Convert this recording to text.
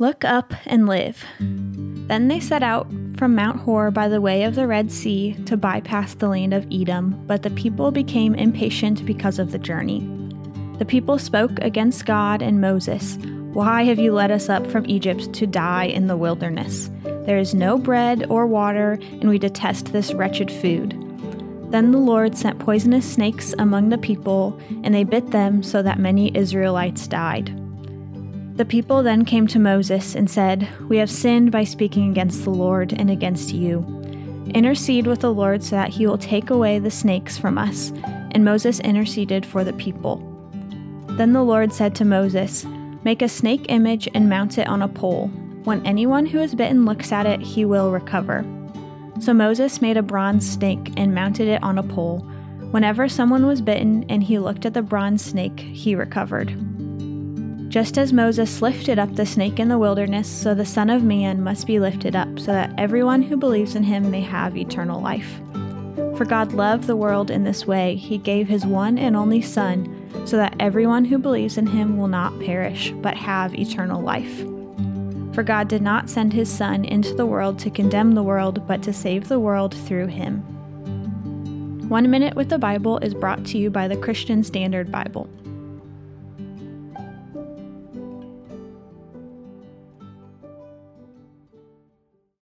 Look up and live. Then they set out from Mount Hor by the way of the Red Sea to bypass the land of Edom, but the people became impatient because of the journey. The people spoke against God and Moses, "Why have you led us up from Egypt to die in the wilderness? There is no bread or water, and we detest this wretched food." Then the Lord sent poisonous snakes among the people, and they bit them so that many Israelites died. The people then came to Moses and said, "We have sinned by speaking against the Lord and against you. Intercede with the Lord so that he will take away the snakes from us." And Moses interceded for the people. Then the Lord said to Moses, "Make a snake image and mount it on a pole. When anyone who is bitten looks at it, he will recover." So Moses made a bronze snake and mounted it on a pole. Whenever someone was bitten and he looked at the bronze snake, he recovered. Just as Moses lifted up the snake in the wilderness, so the Son of Man must be lifted up, so that everyone who believes in him may have eternal life. For God loved the world in this way. He gave his one and only Son, so that everyone who believes in him will not perish, but have eternal life. For God did not send his Son into the world to condemn the world, but to save the world through him. 1 Minute with the Bible is brought to you by the Christian Standard Bible.